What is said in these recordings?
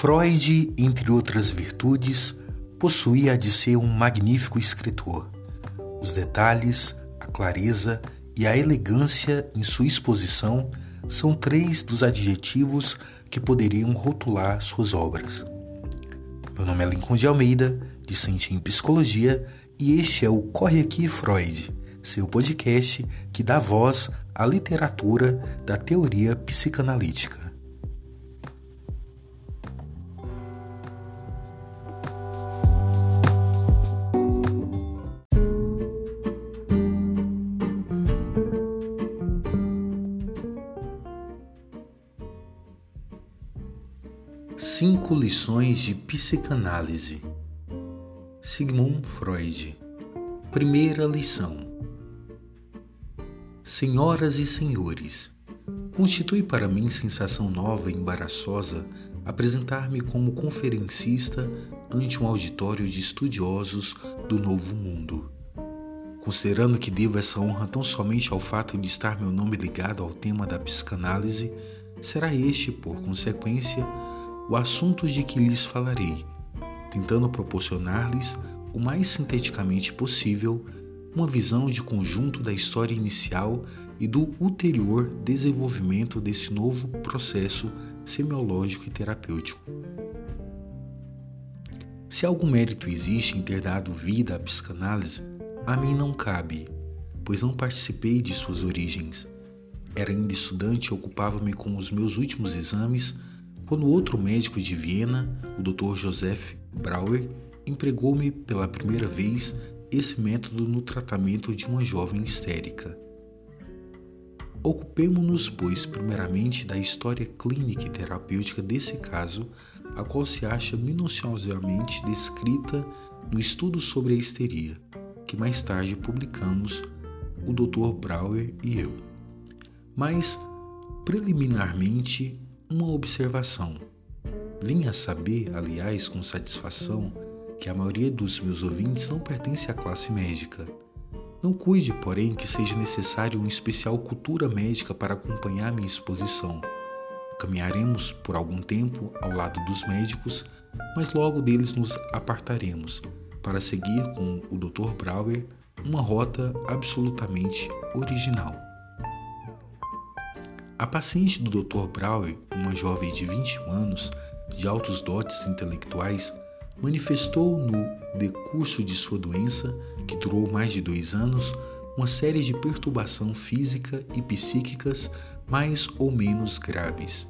Freud, entre outras virtudes, possuía a de ser um magnífico escritor. Os detalhes, a clareza e a elegância em sua exposição são três dos adjetivos que poderiam rotular suas obras. Meu nome é Lincoln de Almeida, discente em Psicologia, e este é o Corre Aqui, Freud, seu podcast que dá voz à literatura da teoria psicanalítica. Cinco lições de psicanálise. Sigmund Freud. Primeira lição. Senhoras e senhores, constitui para mim sensação nova e embaraçosa apresentar-me como conferencista ante um auditório de estudiosos do Novo Mundo. Considerando que devo essa honra tão somente ao fato de estar meu nome ligado ao tema da psicanálise, será este, por consequência, o assunto de que lhes falarei, tentando proporcionar-lhes, o mais sinteticamente possível, uma visão de conjunto da história inicial e do ulterior desenvolvimento desse novo processo semiológico e terapêutico. Se algum mérito existe em ter dado vida à psicanálise, a mim não cabe, pois não participei de suas origens. Era ainda estudante e ocupava-me com os meus últimos exames, quando outro médico de Viena, o Dr. Josef Breuer, empregou-me pela primeira vez esse método no tratamento de uma jovem histérica. Ocupemo-nos, pois, primeiramente da história clínica e terapêutica desse caso, a qual se acha minuciosamente descrita no estudo sobre a histeria, que mais tarde publicamos o Dr. Breuer e eu. Mas, preliminarmente, uma observação. Vim a saber, aliás, com satisfação, que a maioria dos meus ouvintes não pertence à classe médica. Não cuide, porém, que seja necessário uma especial cultura médica para acompanhar minha exposição. Caminharemos por algum tempo ao lado dos médicos, mas logo deles nos apartaremos, para seguir com o Dr. Breuer uma rota absolutamente original. A paciente do Dr. Breuer, uma jovem de 21 anos, de altos dotes intelectuais, manifestou no decurso de sua doença, que durou mais de 2 anos, uma série de perturbações física e psíquicas mais ou menos graves.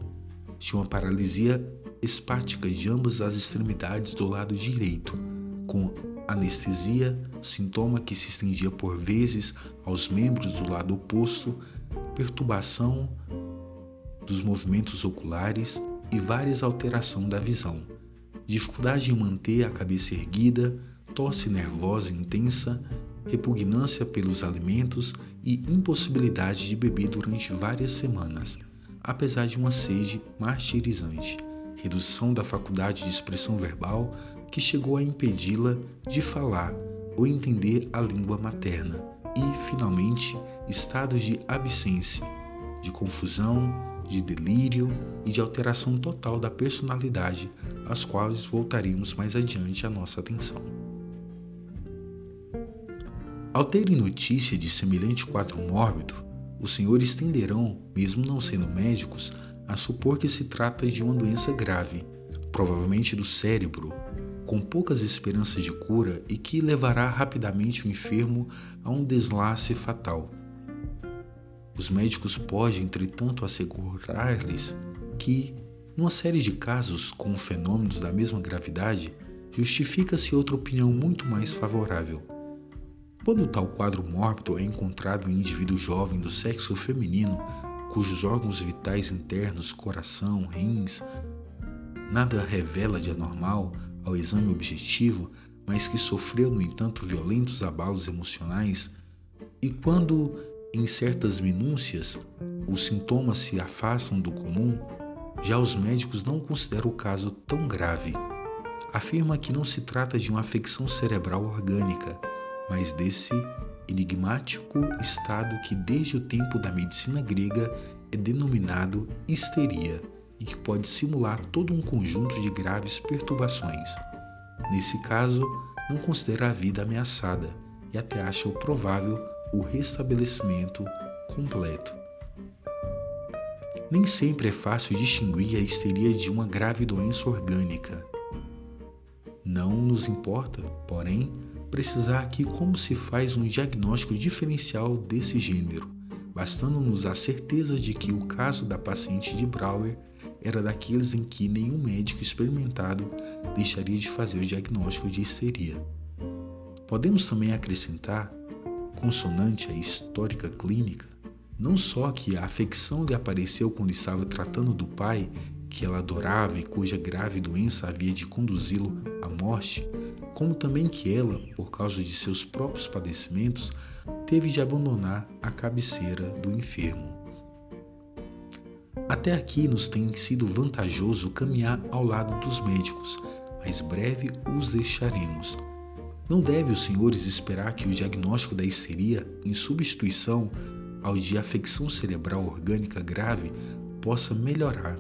Tinha uma paralisia espática de ambas as extremidades do lado direito, com anestesia, sintoma que se estendia por vezes aos membros do lado oposto, perturbação dos movimentos oculares e várias alterações da visão, dificuldade em manter a cabeça erguida, tosse nervosa intensa, repugnância pelos alimentos e impossibilidade de beber durante várias semanas, apesar de uma sede martirizante, redução da faculdade de expressão verbal que chegou a impedi-la de falar ou entender a língua materna e, finalmente, estados de absência, de confusão, de delírio e de alteração total da personalidade, às quais voltaremos mais adiante a nossa atenção. Ao terem notícia de semelhante quadro mórbido, os senhores tenderão, mesmo não sendo médicos, a supor que se trata de uma doença grave, provavelmente do cérebro, com poucas esperanças de cura e que levará rapidamente o enfermo a um deslace fatal. Os médicos podem, entretanto, assegurar-lhes que, numa série de casos com fenômenos da mesma gravidade, justifica-se outra opinião muito mais favorável. Quando tal quadro mórbido é encontrado em indivíduo jovem do sexo feminino, cujos órgãos vitais internos, coração, rins, nada revela de anormal ao exame objetivo, mas que sofreu, no entanto, violentos abalos emocionais, e quando, em certas minúcias, os sintomas se afastam do comum, já os médicos não consideram o caso tão grave. Afirma que não se trata de uma afecção cerebral orgânica, mas desse enigmático estado que desde o tempo da medicina grega é denominado histeria e que pode simular todo um conjunto de graves perturbações. Nesse caso, não considera a vida ameaçada e até acha o provável o restabelecimento completo. Nem sempre é fácil distinguir a histeria de uma grave doença orgânica. Não nos importa, porém, precisar aqui como se faz um diagnóstico diferencial desse gênero, bastando-nos a certeza de que o caso da paciente de Breuer era daqueles em que nenhum médico experimentado deixaria de fazer o diagnóstico de histeria. Podemos também acrescentar, consonante à histórica clínica, não só que a afecção lhe apareceu quando estava tratando do pai, que ela adorava e cuja grave doença havia de conduzi-lo à morte, como também que ela, por causa de seus próprios padecimentos, teve de abandonar a cabeceira do enfermo. Até aqui nos tem sido vantajoso caminhar ao lado dos médicos, mas breve os deixaremos. Não deve os senhores esperar que o diagnóstico da histeria, em substituição ao de afecção cerebral orgânica grave, possa melhorar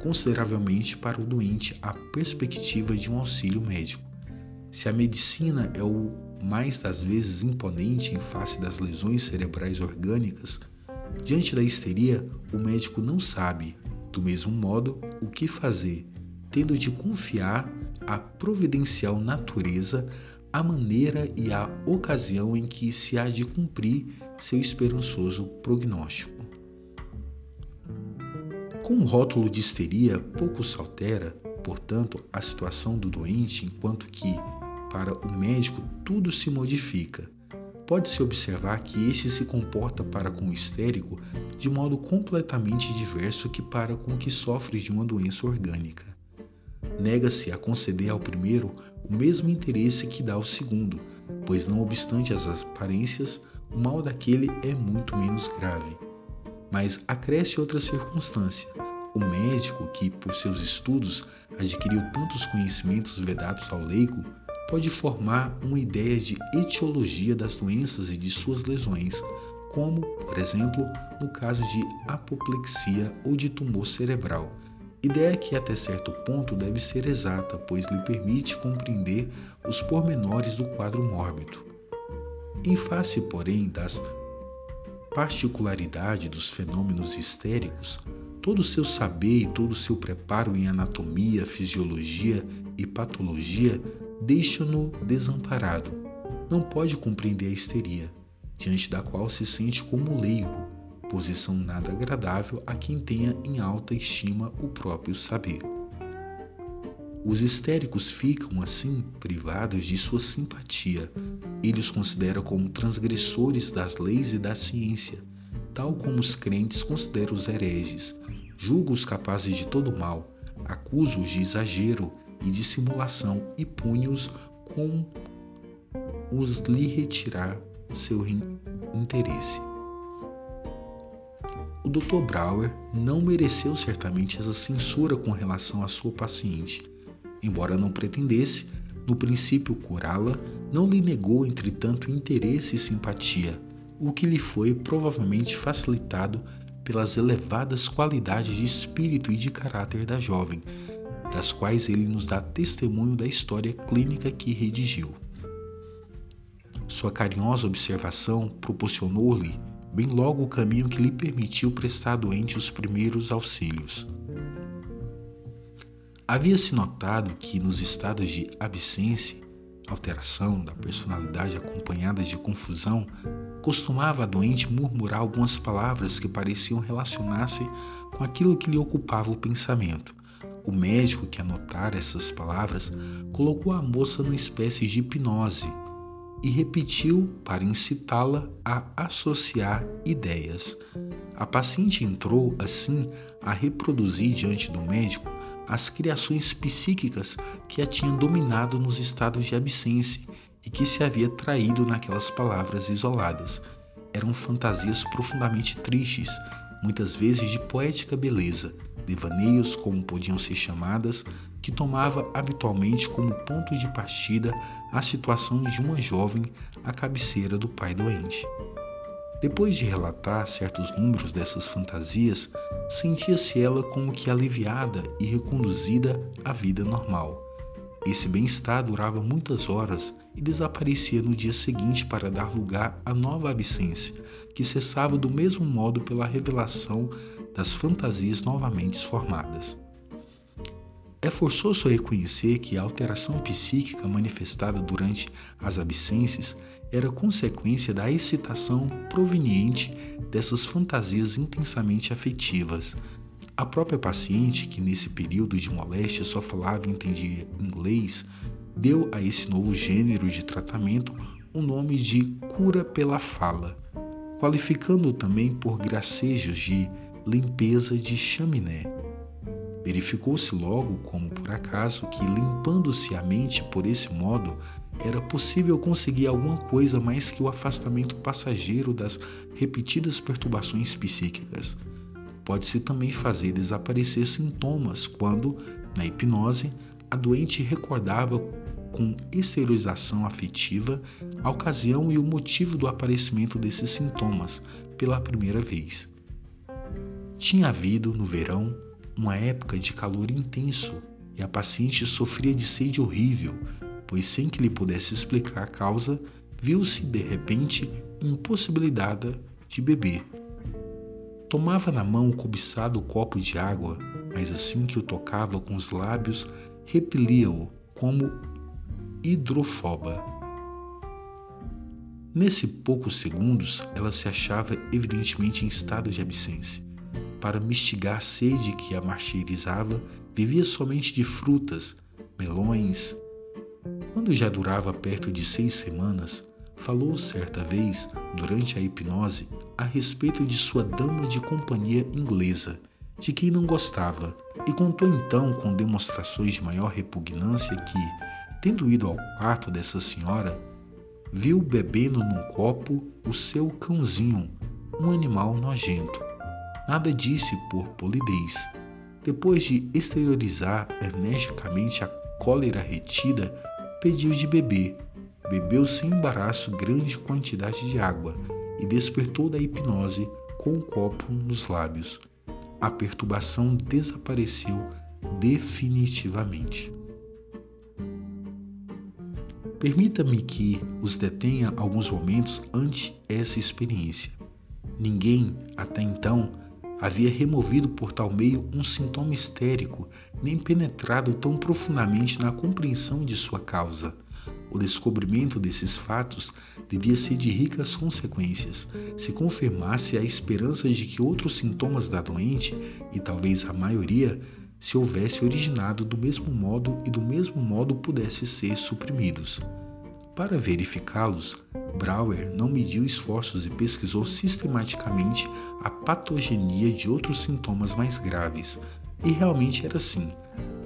consideravelmente para o doente a perspectiva de um auxílio médico. Se a medicina é o mais das vezes imponente em face das lesões cerebrais orgânicas, diante da histeria, o médico não sabe, do mesmo modo, o que fazer, tendo de confiar à providencial natureza a maneira e a ocasião em que se há de cumprir seu esperançoso prognóstico. Com o rótulo de histeria, pouco se altera, portanto, a situação do doente, enquanto que, para o médico, tudo se modifica. Pode-se observar que este se comporta para com o histérico de modo completamente diverso que para com o que sofre de uma doença orgânica. Nega-se a conceder ao primeiro o mesmo interesse que dá ao segundo, pois não obstante as aparências, o mal daquele é muito menos grave. Mas acresce outra circunstância. O médico, que por seus estudos adquiriu tantos conhecimentos vedados ao leigo, pode formar uma ideia de etiologia das doenças e de suas lesões, como, por exemplo, no caso de apoplexia ou de tumor cerebral. Ideia que até certo ponto deve ser exata, pois lhe permite compreender os pormenores do quadro mórbido. Em face, porém, das particularidade dos fenômenos histéricos, todo o seu saber e todo o seu preparo em anatomia, fisiologia e patologia deixa-no desamparado. Não pode compreender a histeria, diante da qual se sente como leigo, posição nada agradável a quem tenha em alta estima o próprio saber. Os histéricos ficam, assim, privados de sua simpatia. Ele os considera como transgressores das leis e da ciência, tal como os crentes consideram os hereges. Julga-os capazes de todo mal, acusa-os de exagero e de simulação e pune-os com os lhe retirar seu interesse. O Dr. Breuer não mereceu certamente essa censura com relação à sua paciente. Embora não pretendesse, no princípio, curá-la, não lhe negou, entretanto, interesse e simpatia, o que lhe foi provavelmente facilitado pelas elevadas qualidades de espírito e de caráter da jovem, das quais ele nos dá testemunho da história clínica que redigiu. Sua carinhosa observação proporcionou-lhe bem logo o caminho que lhe permitiu prestar à doente os primeiros auxílios. Havia-se notado que nos estados de abscência, alteração da personalidade acompanhada de confusão, costumava a doente murmurar algumas palavras que pareciam relacionar-se com aquilo que lhe ocupava o pensamento. O médico que anotara essas palavras colocou a moça numa espécie de hipnose e repetiu para incitá-la a associar ideias. A paciente entrou, assim, a reproduzir diante do médico as criações psíquicas que a tinham dominado nos estados de abscência e que se havia traído naquelas palavras isoladas. Eram fantasias profundamente tristes, muitas vezes de poética beleza, devaneios, como podiam ser chamadas, que tomava habitualmente como ponto de partida a situação de uma jovem à cabeceira do pai doente. Depois de relatar certos números dessas fantasias, sentia-se ela como que aliviada e reconduzida à vida normal. Esse bem-estar durava muitas horas e desaparecia no dia seguinte para dar lugar à nova absência, que cessava do mesmo modo pela revelação das fantasias novamente formadas. É forçoso reconhecer que a alteração psíquica manifestada durante as absências era consequência da excitação proveniente dessas fantasias intensamente afetivas. A própria paciente, que nesse período de moléstia só falava e entendia inglês, deu a esse novo gênero de tratamento o nome de cura pela fala, qualificando-o também por gracejos de limpeza de chaminé. Verificou-se logo, como por acaso, que limpando-se a mente por esse modo, era possível conseguir alguma coisa mais que o afastamento passageiro das repetidas perturbações psíquicas. Pode-se também fazer desaparecer sintomas quando, na hipnose, a doente recordava com exteriorização afetiva a ocasião e o motivo do aparecimento desses sintomas pela primeira vez. Tinha havido, no verão, uma época de calor intenso e a paciente sofria de sede horrível, pois sem que lhe pudesse explicar a causa, viu-se de repente impossibilitada de beber. Tomava na mão o cobiçado copo de água, mas assim que o tocava com os lábios, repelia-o como hidrofoba. Nesses poucos segundos, ela se achava evidentemente em estado de absência. Para mitigar a sede que a martirizava, vivia somente de frutas, melões. Quando já durava perto de 6 semanas, falou certa vez, durante a hipnose, a respeito de sua dama de companhia inglesa, de quem não gostava, e contou então com demonstrações de maior repugnância que, tendo ido ao quarto dessa senhora, viu bebendo num copo o seu cãozinho, um animal nojento. Nada disse por polidez. Depois de exteriorizar energicamente a cólera retida, pediu de beber. Bebeu sem embaraço grande quantidade de água e despertou da hipnose com o copo nos lábios. A perturbação desapareceu definitivamente. Permita-me que os detenha alguns momentos ante essa experiência. Ninguém, até então, havia removido por tal meio um sintoma histérico, nem penetrado tão profundamente na compreensão de sua causa. O descobrimento desses fatos devia ser de ricas consequências, se confirmasse a esperança de que outros sintomas da doente, e talvez a maioria, se houvesse originado do mesmo modo e do mesmo modo pudesse ser suprimidos. Para verificá-los, Breuer não mediu esforços e pesquisou sistematicamente a patogenia de outros sintomas mais graves. E realmente era assim.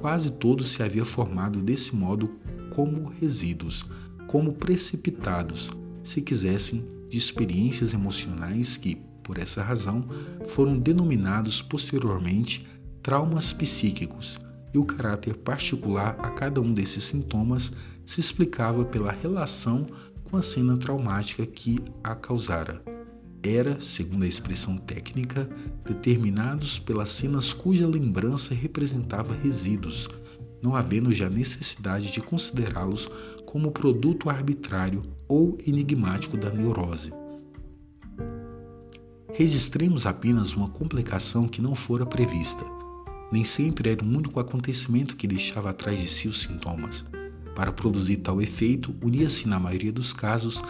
Quase todo se havia formado desse modo como resíduos, como precipitados, se quisessem, de experiências emocionais que, por essa razão, foram denominados posteriormente traumas psíquicos. E o caráter particular a cada um desses sintomas se explicava pela relação com a cena traumática que a causara. Era, segundo a expressão técnica, determinados pelas cenas cuja lembrança representava resíduos, não havendo já necessidade de considerá-los como produto arbitrário ou enigmático da neurose. Registremos apenas uma complicação que não fora prevista. Nem sempre era o único acontecimento que deixava atrás de si os sintomas. Para produzir tal efeito, unia-se, na maioria dos casos,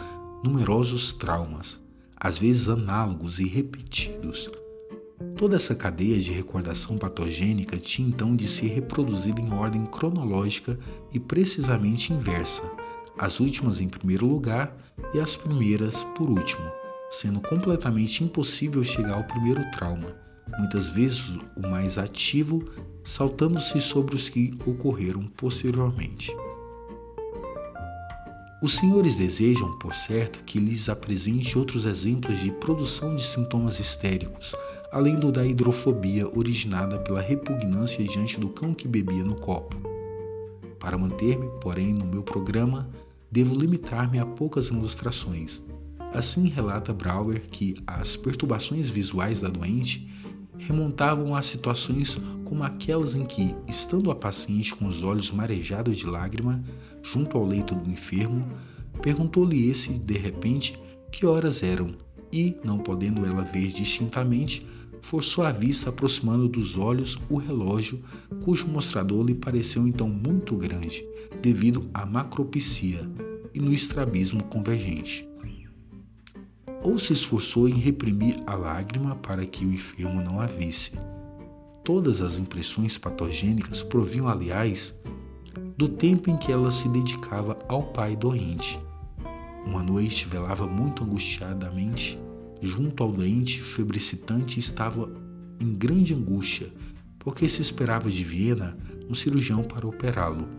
numerosos traumas, às vezes análogos e repetidos. Toda essa cadeia de recordação patogênica tinha então de ser reproduzida em ordem cronológica e precisamente inversa, as últimas em primeiro lugar e as primeiras por último, sendo completamente impossível chegar ao primeiro trauma, muitas vezes o mais ativo, saltando-se sobre os que ocorreram posteriormente. Os senhores desejam, por certo, que lhes apresente outros exemplos de produção de sintomas histéricos, além do da hidrofobia originada pela repugnância diante do cão que bebia no copo. Para manter-me, porém, no meu programa, devo limitar-me a poucas ilustrações. Assim relata Breuer que as perturbações visuais da doente remontavam a situações como aquelas em que, estando a paciente com os olhos marejados de lágrima, junto ao leito do enfermo, perguntou-lhe esse, de repente, que horas eram e, não podendo ela ver distintamente, forçou a vista aproximando dos olhos o relógio, cujo mostrador lhe pareceu então muito grande, devido à macropsia e no estrabismo convergente. Ou se esforçou em reprimir a lágrima para que o enfermo não a visse. Todas as impressões patogênicas provinham, aliás, do tempo em que ela se dedicava ao pai doente. Uma noite velava muito angustiadamente, junto ao doente febricitante estava em grande angústia, porque se esperava de Viena um cirurgião para operá-lo.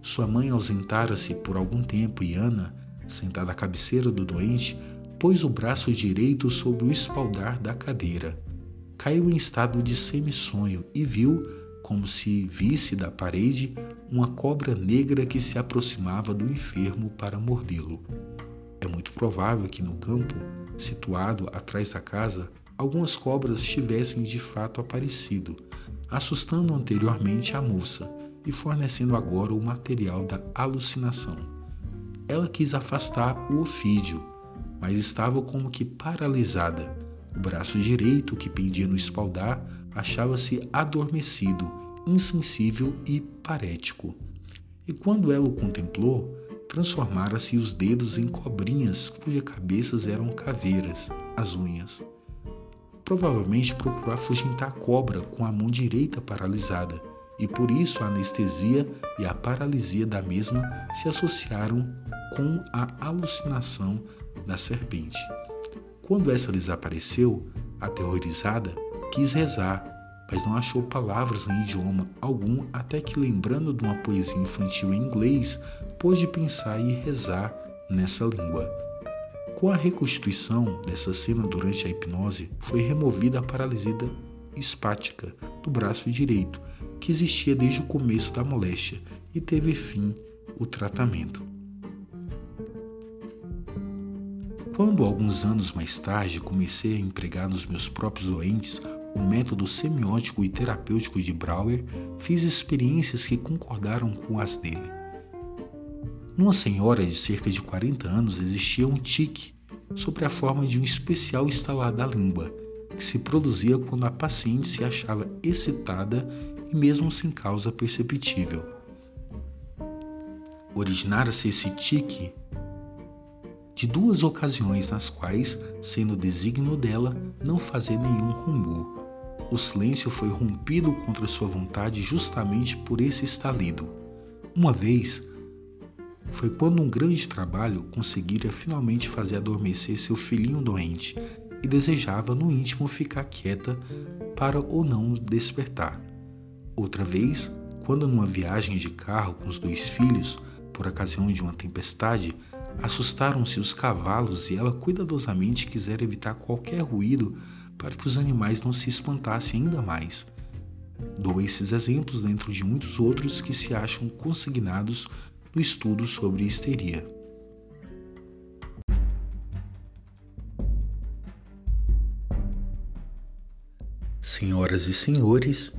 Sua mãe ausentara-se por algum tempo e Ana, sentada à cabeceira do doente, pôs o braço direito sobre o espaldar da cadeira. Caiu em estado de semissonho e viu, como se visse da parede, uma cobra negra que se aproximava do enfermo para mordê-lo. É muito provável que no campo, situado atrás da casa, algumas cobras tivessem de fato aparecido, assustando anteriormente a moça e fornecendo agora o material da alucinação. Ela quis afastar o ofídio, mas estava como que paralisada. O braço direito que pendia no espaldar achava-se adormecido, insensível e parético. E quando ela o contemplou, transformara-se os dedos em cobrinhas cujas cabeças eram caveiras, as unhas. Provavelmente procurou afugentar a cobra com a mão direita paralisada, e por isso a anestesia e a paralisia da mesma se associaram com a alucinação da serpente. Quando essa desapareceu, aterrorizada, quis rezar, mas não achou palavras em idioma algum, até que, lembrando de uma poesia infantil em inglês, pôde pensar e rezar nessa língua. Com a reconstituição dessa cena durante a hipnose, foi removida a paralisia espática do braço direito, que existia desde o começo da moléstia, e teve fim o tratamento. Quando, alguns anos mais tarde, comecei a empregar nos meus próprios doentes o método semiótico e terapêutico de Breuer, fiz experiências que concordaram com as dele. Numa senhora de cerca de 40 anos existia um tique, sob a forma de um especial estalar da língua, que se produzia quando a paciente se achava excitada e mesmo sem causa perceptível. Originara-se esse tique de duas ocasiões nas quais, sendo o desígnio dela, não fazer nenhum rumor. O silêncio foi rompido contra sua vontade justamente por esse estalido. Uma vez, foi quando um grande trabalho conseguira finalmente fazer adormecer seu filhinho doente e desejava no íntimo ficar quieta para ou não despertar. Outra vez, quando numa viagem de carro com os dois filhos, por ocasião de uma tempestade, assustaram-se os cavalos e ela cuidadosamente quisera evitar qualquer ruído para que os animais não se espantassem ainda mais. Dou esses exemplos dentro de muitos outros que se acham consignados no estudo sobre histeria. Senhoras e senhores,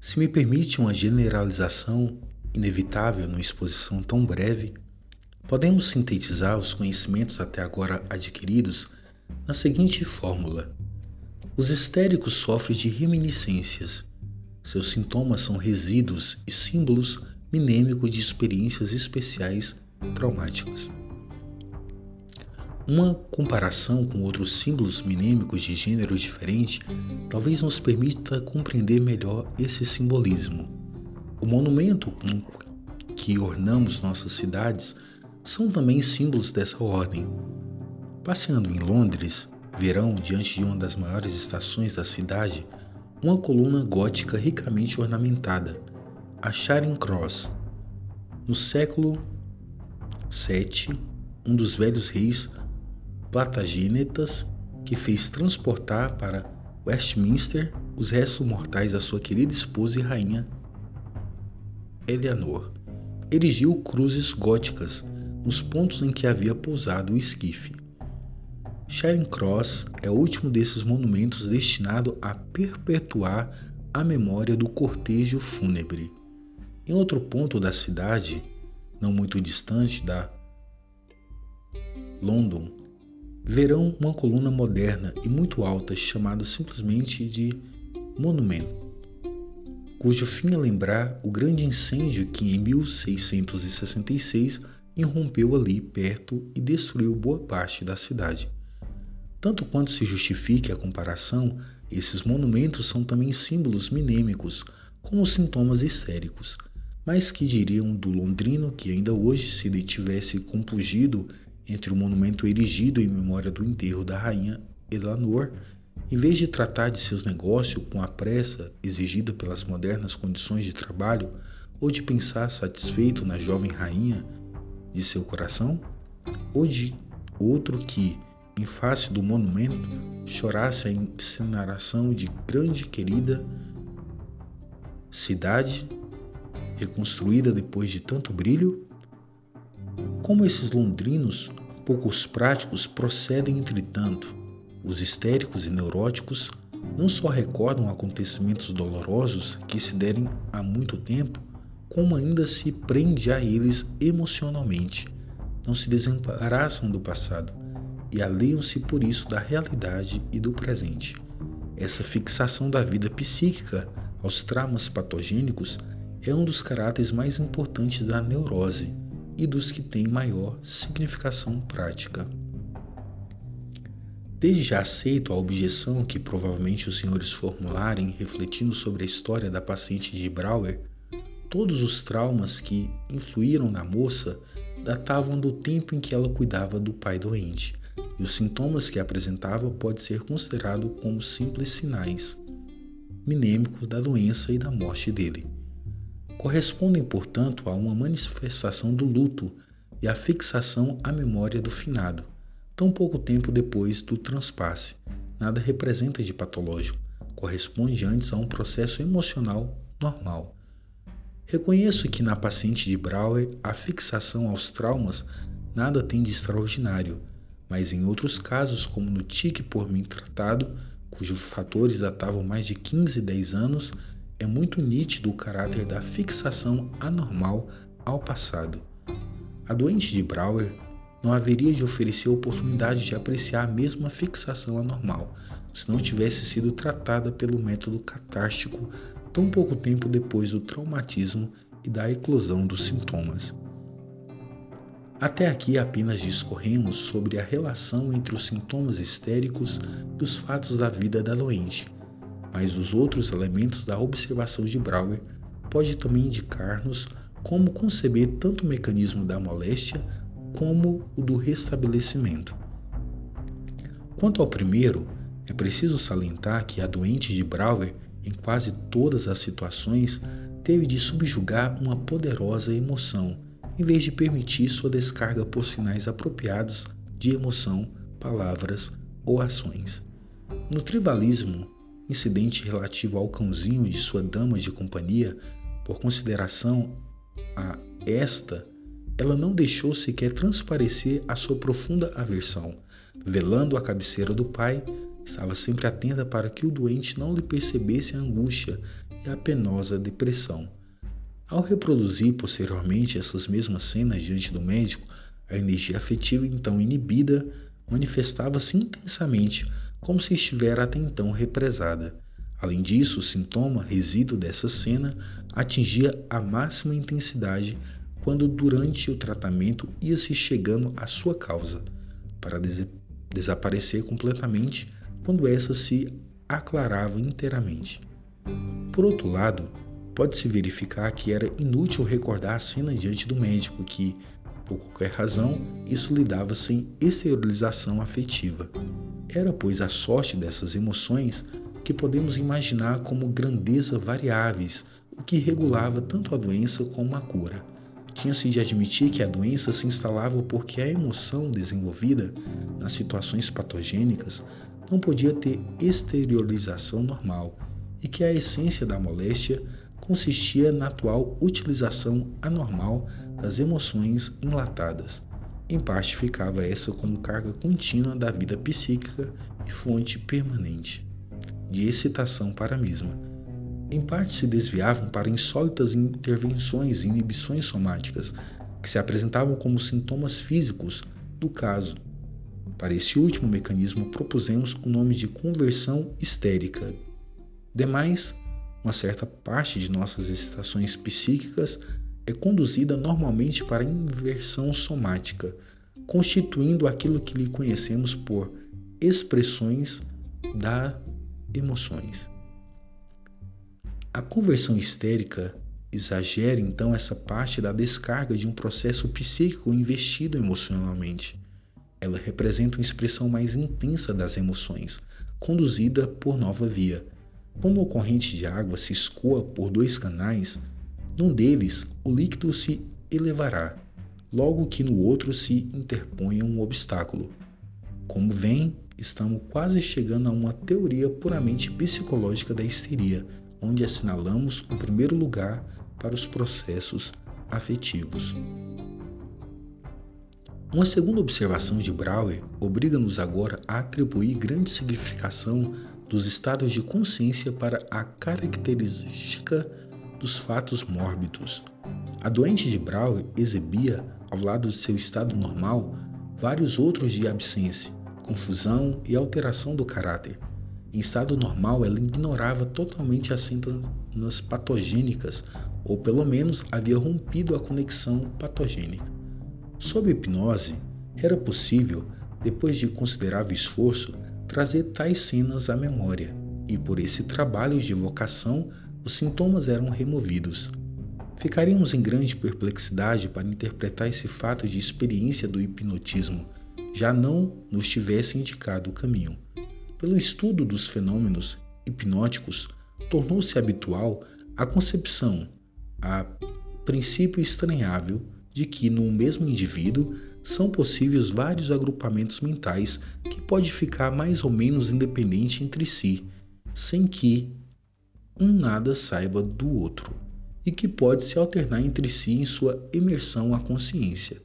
se me permite uma generalização inevitável numa exposição tão breve, podemos sintetizar os conhecimentos até agora adquiridos na seguinte fórmula. Os histéricos sofrem de reminiscências. Seus sintomas são resíduos e símbolos minêmicos de experiências especiais traumáticas. Uma comparação com outros símbolos minêmicos de gênero diferente talvez nos permita compreender melhor esse simbolismo. O monumento com que ornamos nossas cidades são também símbolos dessa ordem. Passeando em Londres, verão, diante de uma das maiores estações da cidade, uma coluna gótica ricamente ornamentada, a Charing Cross. No século VII, um dos velhos reis Plantagenetas, que fez transportar para Westminster os restos mortais da sua querida esposa e rainha Eleanor, erigiu cruzes góticas nos pontos em que havia pousado o esquife. Charing Cross é o último desses monumentos destinado a perpetuar a memória do cortejo fúnebre. Em outro ponto da cidade, não muito distante da London, verão uma coluna moderna e muito alta chamada simplesmente de Monument, cujo fim é lembrar o grande incêndio que em 1666 irrompeu ali perto e destruiu boa parte da cidade. Tanto quanto se justifique a comparação, esses monumentos são também símbolos minêmicos, como sintomas histéricos, mas que diriam do londrino que ainda hoje se detivesse compungido entre o monumento erigido em memória do enterro da rainha Eleanor, em vez de tratar de seus negócios com a pressa exigida pelas modernas condições de trabalho ou de pensar satisfeito na jovem rainha de seu coração, ou de outro que, em face do monumento, chorasse a incineração de grande querida cidade, reconstruída depois de tanto brilho? Como esses londrinos, poucos práticos procedem, entretanto, os histéricos e neuróticos não só recordam acontecimentos dolorosos que se derem há muito tempo, como ainda se prende a eles emocionalmente, não se desembaraçam do passado, e aleiam-se por isso da realidade e do presente. Essa fixação da vida psíquica aos traumas patogênicos é um dos caráteres mais importantes da neurose e dos que tem maior significação prática. Desde já aceito a objeção que provavelmente os senhores formularem refletindo sobre a história da paciente de Breuer. Todos os traumas que influíram na moça datavam do tempo em que ela cuidava do pai doente, e os sintomas que apresentava pode ser considerado como simples sinais minêmicos da doença e da morte dele. Correspondem, portanto, a uma manifestação do luto e a fixação à memória do finado, tão pouco tempo depois do transpasse. Nada representa de patológico, corresponde antes a um processo emocional normal. Reconheço que na paciente de Breuer a fixação aos traumas nada tem de extraordinário, mas em outros casos, como no tique por mim tratado, cujos fatores datavam mais de 15 e 10 anos, é muito nítido o caráter da fixação anormal ao passado. A doente de Breuer não haveria de oferecer a oportunidade de apreciar a mesma fixação anormal, se não tivesse sido tratada pelo método catártico tão pouco tempo depois do traumatismo e da eclosão dos sintomas. Até aqui apenas discorremos sobre a relação entre os sintomas histéricos e os fatos da vida da doente, mas os outros elementos da observação de Breuer pode também indicar-nos como conceber tanto o mecanismo da moléstia como o do restabelecimento. Quanto ao primeiro, é preciso salientar que a doente de Breuer, em quase todas as situações, teve de subjugar uma poderosa emoção, em vez de permitir sua descarga por sinais apropriados de emoção, palavras ou ações. No tribalismo, incidente relativo ao cãozinho de sua dama de companhia, por consideração a esta, ela não deixou sequer transparecer a sua profunda aversão. Velando a cabeceira do pai, estava sempre atenta para que o doente não lhe percebesse a angústia e a penosa depressão. Ao reproduzir posteriormente essas mesmas cenas diante do médico, a energia afetiva então inibida manifestava-se intensamente, como se estivera até então represada. Além disso, o sintoma resíduo dessa cena atingia a máxima intensidade quando durante o tratamento ia-se chegando à sua causa, para desaparecer completamente quando essa se aclarava inteiramente. Por outro lado, pode-se verificar que era inútil recordar a cena diante do médico que, por qualquer razão, isso lhe dava sem exteriorização afetiva. Era, pois, a sorte dessas emoções que podemos imaginar como grandeza variáveis, o que regulava tanto a doença como a cura. Tinha-se de admitir que a doença se instalava porque a emoção desenvolvida nas situações patogênicas não podia ter exteriorização normal e que a essência da moléstia consistia na atual utilização anormal das emoções enlatadas. Em parte ficava essa como carga contínua da vida psíquica e fonte permanente de excitação para a mesma. Em parte se desviavam para insólitas intervenções e inibições somáticas que se apresentavam como sintomas físicos do caso. Para este último mecanismo propusemos o nome de conversão histérica. Demais, uma certa parte de nossas excitações psíquicas é conduzida normalmente para a inversão somática, constituindo aquilo que lhe conhecemos por expressões das emoções. A conversão histérica exagera então essa parte da descarga de um processo psíquico investido emocionalmente. Ela representa uma expressão mais intensa das emoções, conduzida por nova via. Quando uma corrente de água se escoa por dois canais, num deles o líquido se elevará, logo que no outro se interponha um obstáculo. Como vem, estamos quase chegando a uma teoria puramente psicológica da histeria, onde assinalamos o primeiro lugar para os processos afetivos. Uma segunda observação de Breuer obriga-nos agora a atribuir grande significação dos estados de consciência para a característica dos fatos mórbidos. A doente de Breuer exibia, ao lado de seu estado normal, vários outros de absência, confusão e alteração do caráter. Em estado normal, ela ignorava totalmente as sintomas patogênicas, ou pelo menos havia rompido a conexão patogênica. Sob hipnose, era possível, depois de considerável esforço, trazer tais cenas à memória, e por esse trabalho de evocação, os sintomas eram removidos. Ficaríamos em grande perplexidade para interpretar esse fato de experiência do hipnotismo, já não nos tivesse indicado o caminho. Pelo estudo dos fenômenos hipnóticos, tornou-se habitual a concepção, a princípio estranhável, de que num mesmo indivíduo são possíveis vários agrupamentos mentais que pode ficar mais ou menos independente entre si, sem que um nada saiba do outro, e que pode se alternar entre si em sua imersão à consciência.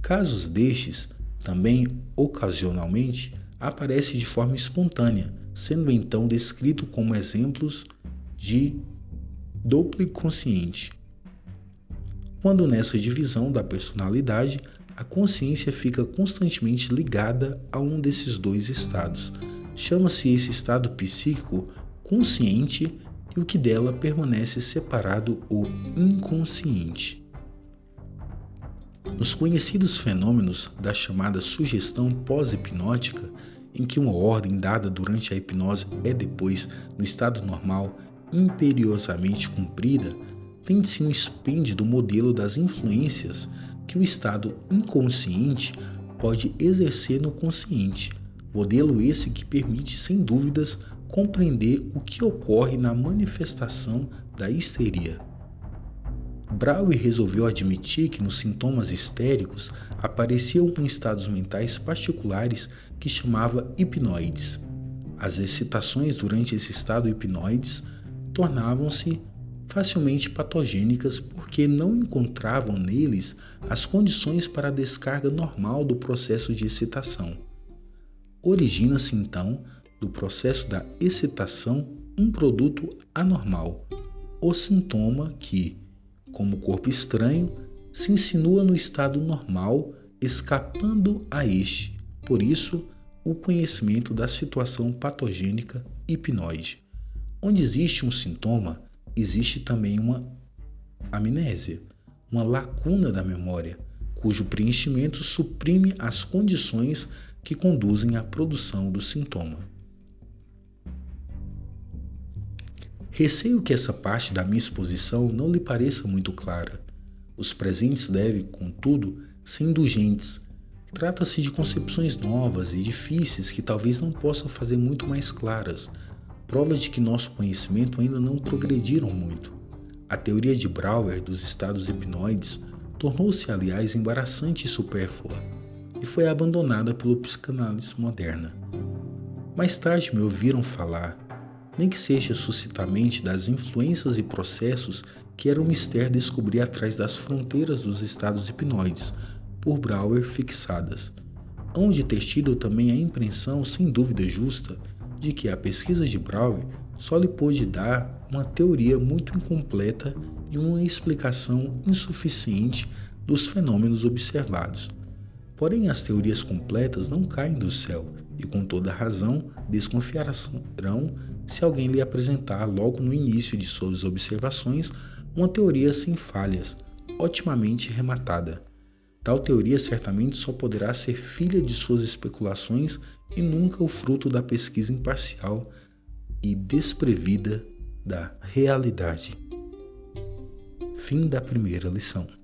Casos destes, também ocasionalmente, aparecem de forma espontânea, sendo então descrito como exemplos de duplo consciente. Quando nessa divisão da personalidade, a consciência fica constantemente ligada a um desses dois estados. Chama-se esse estado psíquico consciente e o que dela permanece separado, o inconsciente. Nos conhecidos fenômenos da chamada sugestão pós-hipnótica, em que uma ordem dada durante a hipnose é depois, no estado normal, imperiosamente cumprida, tem-se um expêndio do modelo das influências que o estado inconsciente pode exercer no consciente, modelo esse que permite, sem dúvidas, compreender o que ocorre na manifestação da histeria. Breuer resolveu admitir que nos sintomas histéricos apareciam estados mentais particulares que chamava hipnoides. As excitações durante esse estado hipnoides tornavam-se facilmente patogênicas porque não encontravam neles as condições para a descarga normal do processo de excitação. Origina-se então do processo da excitação um produto anormal, o sintoma que, como corpo estranho, se insinua no estado normal, escapando a este, por isso, o conhecimento da situação patogênica hipnoide. Onde existe um sintoma, existe também uma amnésia, uma lacuna da memória, cujo preenchimento suprime as condições que conduzem à produção do sintoma. Receio que essa parte da minha exposição não lhe pareça muito clara. Os presentes devem, contudo, ser indulgentes. Trata-se de concepções novas e difíceis que talvez não possam fazer muito mais claras, provas de que nosso conhecimento ainda não progrediram muito. A teoria de Breuer dos estados hipnoides tornou-se, aliás, embaraçante e supérflua, e foi abandonada pela psicanálise moderna. Mais tarde me ouviram falar, nem que seja suscitamente, das influências e processos que era um mistério descobrir atrás das fronteiras dos estados hipnoides, por Breuer fixadas, hão de ter tido também a impressão sem dúvida justa de que a pesquisa de Breuer só lhe pôde dar uma teoria muito incompleta e uma explicação insuficiente dos fenômenos observados. Porém, as teorias completas não caem do céu e, com toda razão, desconfiarão se alguém lhe apresentar logo no início de suas observações uma teoria sem falhas, otimamente rematada. Tal teoria certamente só poderá ser filha de suas especulações e nunca o fruto da pesquisa imparcial e desprevida da realidade. Fim da primeira lição.